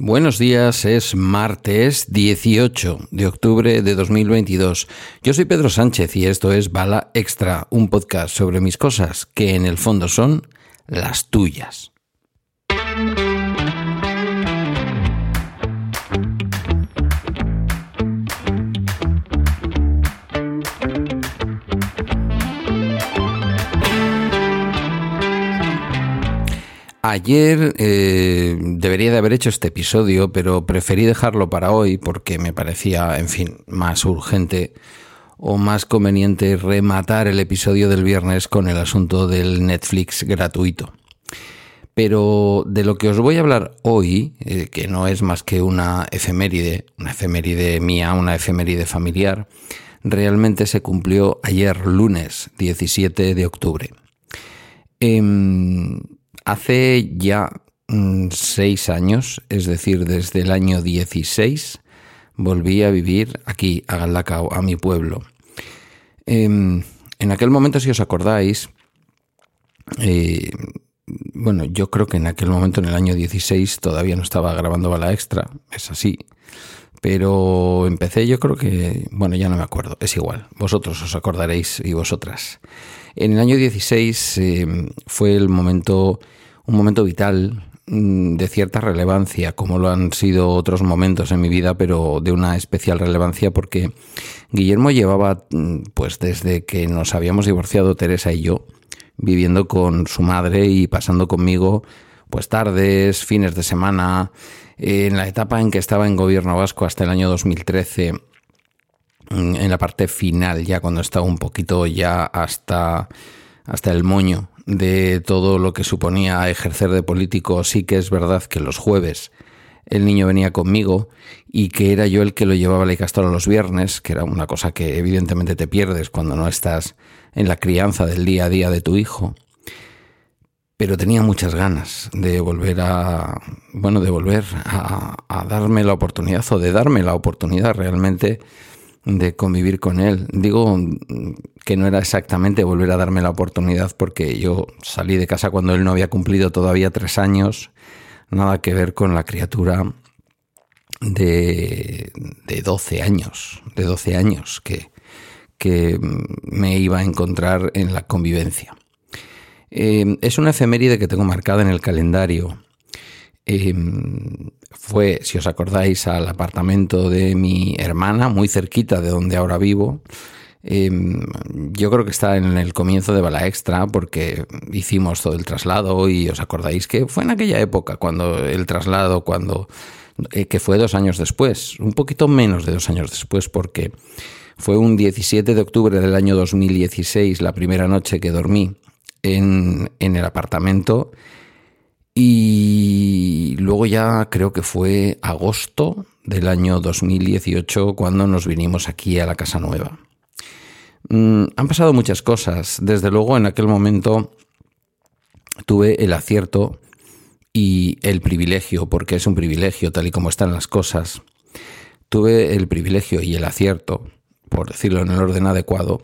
Buenos días, es martes 18 de octubre de 2022. Yo soy Pedro Sánchez y esto es Bala Extra, un podcast sobre mis cosas que en el fondo son las tuyas. Ayer debería de haber hecho este episodio, pero preferí dejarlo para hoy porque me parecía, en fin, más urgente o más conveniente rematar el episodio del viernes con el asunto del Netflix gratuito. Pero de lo que os voy a hablar hoy, que no es más que una efeméride mía, una efeméride familiar, realmente se cumplió ayer lunes 17 de octubre. Hace ya 6 años, es decir, desde el año 16, volví a vivir aquí, a Galdakao, a mi pueblo. En aquel momento, si os acordáis, yo creo que en aquel momento, en el año 16, todavía no estaba grabando Bala Extra, es así. Pero empecé, yo creo que... ya no me acuerdo, es igual. Vosotros os acordaréis y vosotras. En el año 16 fue un momento vital de cierta relevancia, como lo han sido otros momentos en mi vida, pero de una especial relevancia, porque Guillermo llevaba, pues desde que nos habíamos divorciado Teresa y yo, viviendo con su madre y pasando conmigo pues tardes, fines de semana, en la etapa en que estaba en gobierno vasco hasta el año 2013, en la parte final, ya cuando estaba un poquito ya hasta el moño de todo lo que suponía ejercer de político. Sí que es verdad que los jueves el niño venía conmigo y que era yo el que lo llevaba a la Ikastola los viernes, que era una cosa que evidentemente te pierdes cuando no estás en la crianza del día a día de tu hijo. Pero tenía muchas ganas de volver a darme la oportunidad, o de darme la oportunidad realmente de convivir con él. Digo que no era exactamente volver a darme la oportunidad, porque yo salí de casa cuando él no había cumplido todavía 3 años, nada que ver con la criatura de 12 años que me iba a encontrar en la convivencia. Es una efeméride que tengo marcada en el calendario. Fue, si os acordáis, al apartamento de mi hermana, muy cerquita de donde ahora vivo. Yo creo que está en el comienzo de Bala Extra, porque hicimos todo el traslado y os acordáis que fue en aquella época que fue 2 años después, un poquito menos de 2 años después, porque fue un 17 de octubre del año 2016 la primera noche que dormí en el apartamento, y luego ya creo que fue agosto del año 2018 cuando nos vinimos aquí a la casa nueva. Han pasado muchas cosas. Desde luego, en aquel momento tuve el acierto y el privilegio, porque es un privilegio tal y como están las cosas, tuve el privilegio y el acierto, por decirlo en el orden adecuado,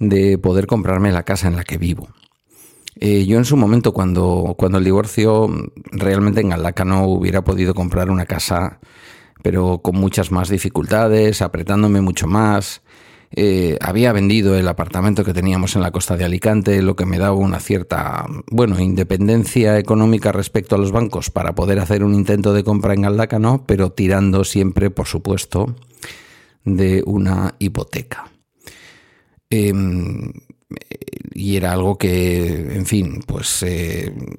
de poder comprarme la casa en la que vivo. Yo en su momento, cuando el divorcio, realmente en Galdakao no hubiera podido comprar una casa, pero con muchas más dificultades, apretándome mucho más. Había vendido el apartamento que teníamos en la costa de Alicante, lo que me daba una cierta independencia económica respecto a los bancos para poder hacer un intento de compra en Galdakao, ¿no? Pero tirando siempre, por supuesto, de una hipoteca. Y era algo que,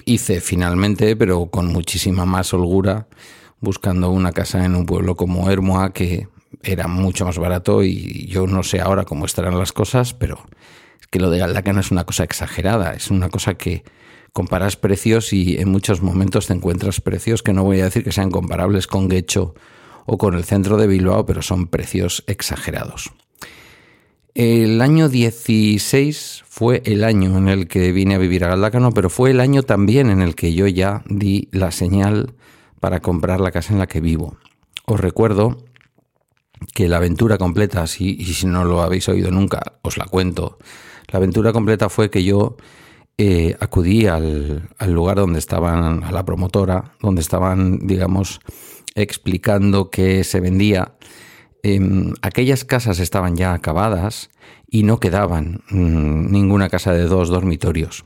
hice finalmente, pero con muchísima más holgura, buscando una casa en un pueblo como Ermua, que era mucho más barato. Y yo no sé ahora cómo estarán las cosas, pero es que lo de Galdakao no es una cosa exagerada, es una cosa que comparas precios y en muchos momentos te encuentras precios que no voy a decir que sean comparables con Getxo o con el centro de Bilbao, pero son precios exagerados. El año 16 fue el año en el que vine a vivir a Galdakao, pero fue el año también en el que yo ya di la señal para comprar la casa en la que vivo. Os recuerdo que la aventura completa, si no lo habéis oído nunca, os la cuento. La aventura completa fue que yo acudí al lugar donde estaban, a la promotora, donde estaban, explicando que se vendía, aquellas casas estaban ya acabadas y no quedaban ninguna casa de 2 dormitorios.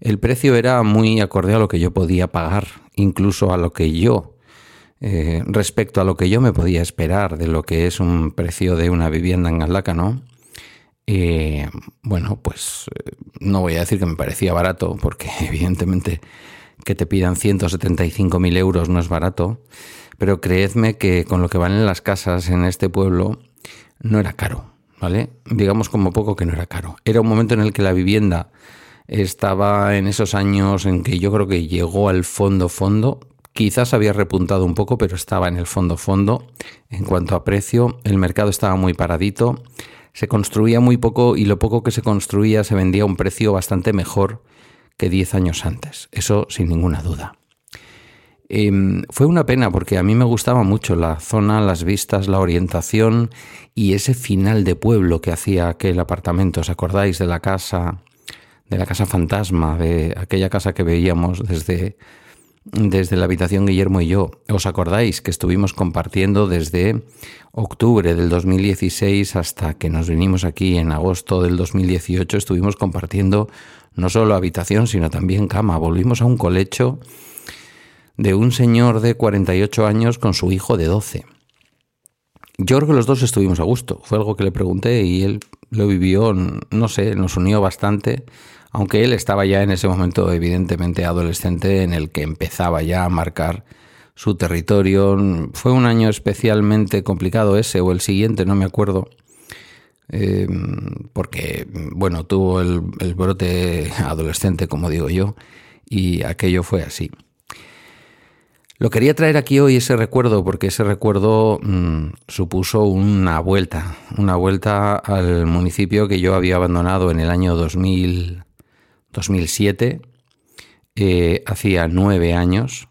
El precio era muy acorde a lo que yo podía pagar, incluso a lo que yo, respecto a lo que yo me podía esperar de lo que es un precio de una vivienda en Galdakao. Bueno, pues no voy a decir que me parecía barato, porque evidentemente que te pidan 175.000 euros no es barato, pero creedme que con lo que valen las casas en este pueblo no era caro, ¿vale? Digamos como poco que no era caro. Era un momento en el que la vivienda estaba en esos años en que yo creo que llegó al fondo, quizás había repuntado un poco, pero estaba en el fondo. En cuanto a precio, el mercado estaba muy paradito, se construía muy poco y lo poco que se construía se vendía a un precio bastante mejor que 10 años antes, eso sin ninguna duda. Fue una pena porque a mí me gustaba mucho la zona, las vistas, la orientación y ese final de pueblo que hacía aquel apartamento. ¿Os acordáis de la casa fantasma, de aquella casa que veíamos desde la habitación Guillermo y yo? ¿Os acordáis que estuvimos compartiendo desde octubre del 2016 hasta que nos vinimos aquí en agosto del 2018? Estuvimos compartiendo no solo habitación, sino también cama. Volvimos a un colecho de un señor de 48 años con su hijo de 12. Yo creo que los dos estuvimos a gusto. Fue algo que le pregunté y él lo vivió, no sé, nos unió bastante. Aunque él estaba ya en ese momento evidentemente adolescente en el que empezaba ya a marcar su territorio. Fue un año especialmente complicado ese o el siguiente, no me acuerdo. Porque, bueno, tuvo el brote adolescente, como digo yo, y aquello fue así. Lo quería traer aquí hoy ese recuerdo, porque ese recuerdo supuso una vuelta al municipio que yo había abandonado en el año 2007, hacía 9 años.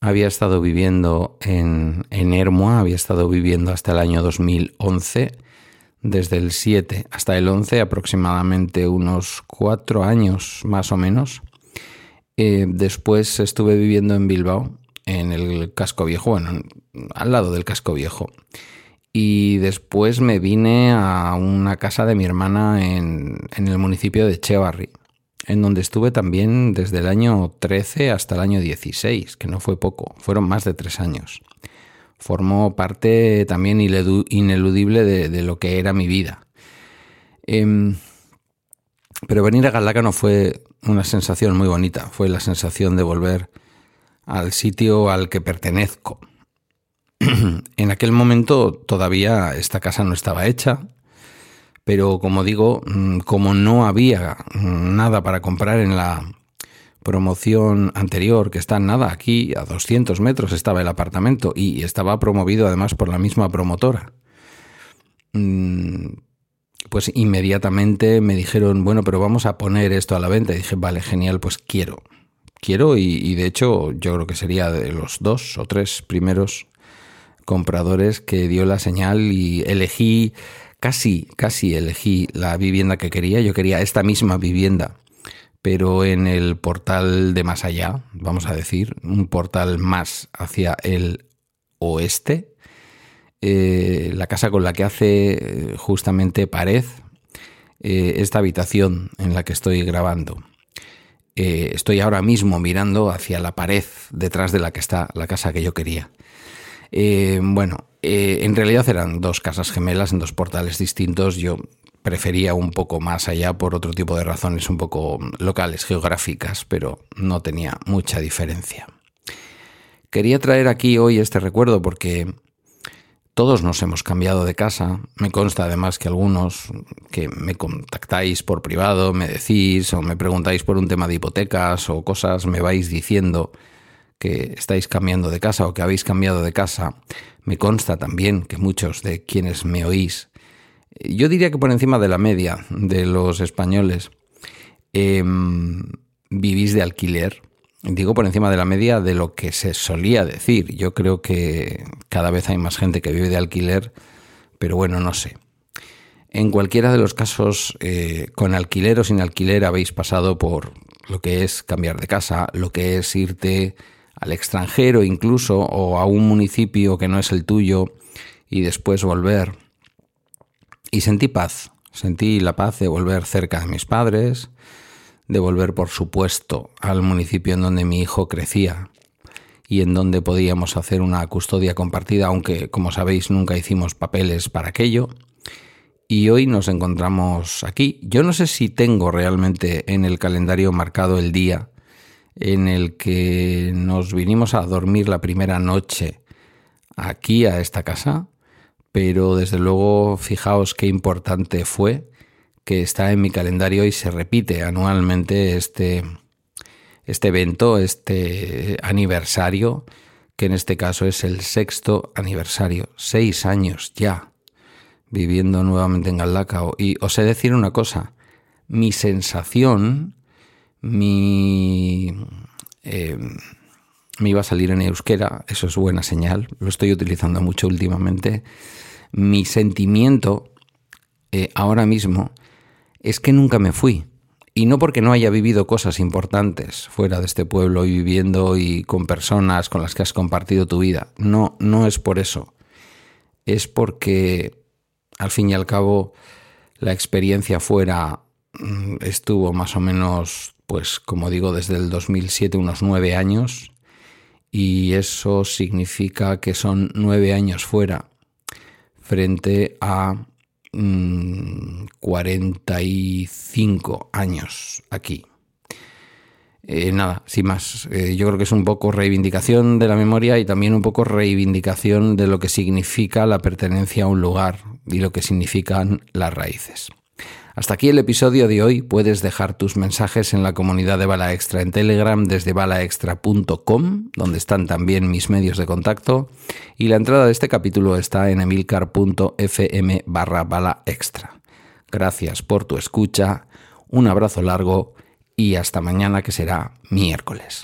Había estado viviendo en Ermua, había estado viviendo hasta el año 2011, desde el 7 hasta el 11, aproximadamente unos 4 años más o menos. Después estuve viviendo en Bilbao, en el casco viejo, bueno, al lado del casco viejo. Y después me vine a una casa de mi hermana en el municipio de Chebarri, en donde estuve también desde el año 13 hasta el año 16, que no fue poco, fueron más de 3 años. Formó parte también ineludible de lo que era mi vida. Pero venir a Galdakao fue una sensación muy bonita, fue la sensación de volver al sitio al que pertenezco. En aquel momento todavía esta casa no estaba hecha, pero como digo, como no había nada para comprar en la promoción anterior, que está nada aquí, a 200 metros estaba el apartamento y estaba promovido además por la misma promotora, pues inmediatamente me dijeron, bueno, pero vamos a poner esto a la venta. Y dije, vale, genial, pues quiero y de hecho yo creo que sería de los 2 o 3 primeros compradores que dio la señal y elegí, casi elegí la vivienda que quería. Yo quería esta misma vivienda, pero en el portal de más allá, vamos a decir, un portal más hacia el oeste, la casa con la que hace justamente pared esta habitación en la que estoy grabando. Estoy ahora mismo mirando hacia la pared detrás de la que está la casa que yo quería. En realidad eran 2 casas gemelas en 2 portales distintos. Yo prefería un poco más allá por otro tipo de razones un poco locales, geográficas, pero no tenía mucha diferencia. Quería traer aquí hoy este recuerdo porque todos nos hemos cambiado de casa. Me consta además que algunos que me contactáis por privado, me decís o me preguntáis por un tema de hipotecas o cosas, me vais diciendo que estáis cambiando de casa o que habéis cambiado de casa. Me consta también que muchos de quienes me oís, yo diría que por encima de la media de los españoles, vivís de alquiler. Digo por encima de la media de lo que se solía decir. Yo creo que cada vez hay más gente que vive de alquiler, pero bueno, no sé. En cualquiera de los casos, con alquiler o sin alquiler, habéis pasado por lo que es cambiar de casa, lo que es irte al extranjero incluso, o a un municipio que no es el tuyo, y después volver. Y sentí paz, sentí la paz de volver cerca de mis padres, de volver, por supuesto, al municipio en donde mi hijo crecía y en donde podíamos hacer una custodia compartida, aunque, como sabéis, nunca hicimos papeles para aquello. Y hoy nos encontramos aquí. Yo no sé si tengo realmente en el calendario marcado el día en el que nos vinimos a dormir la primera noche aquí a esta casa, pero desde luego fijaos qué importante fue que está en mi calendario y se repite anualmente este evento, este aniversario, que en este caso es el 6º aniversario. 6 años ya viviendo nuevamente en Galdakao. Y os he de decir una cosa, mi sensación, me iba a salir en euskera, eso es buena señal, lo estoy utilizando mucho últimamente. Mi sentimiento ahora mismo es que nunca me fui. Y no porque no haya vivido cosas importantes fuera de este pueblo y viviendo y con personas con las que has compartido tu vida. No, no es por eso. Es porque, al fin y al cabo, la experiencia fuera estuvo más o menos, pues como digo, desde el 2007, unos 9 años. Y eso significa que son 9 años fuera frente a 45 años aquí. Nada, sin más. Yo creo que es un poco reivindicación de la memoria y también un poco reivindicación de lo que significa la pertenencia a un lugar y lo que significan las raíces. Hasta aquí el episodio de hoy. Puedes dejar tus mensajes en la comunidad de Bala Extra en Telegram desde balaextra.com, donde están también mis medios de contacto, y la entrada de este capítulo está en emilcar.fm/Bala Extra. Gracias por tu escucha, un abrazo largo y hasta mañana, que será miércoles.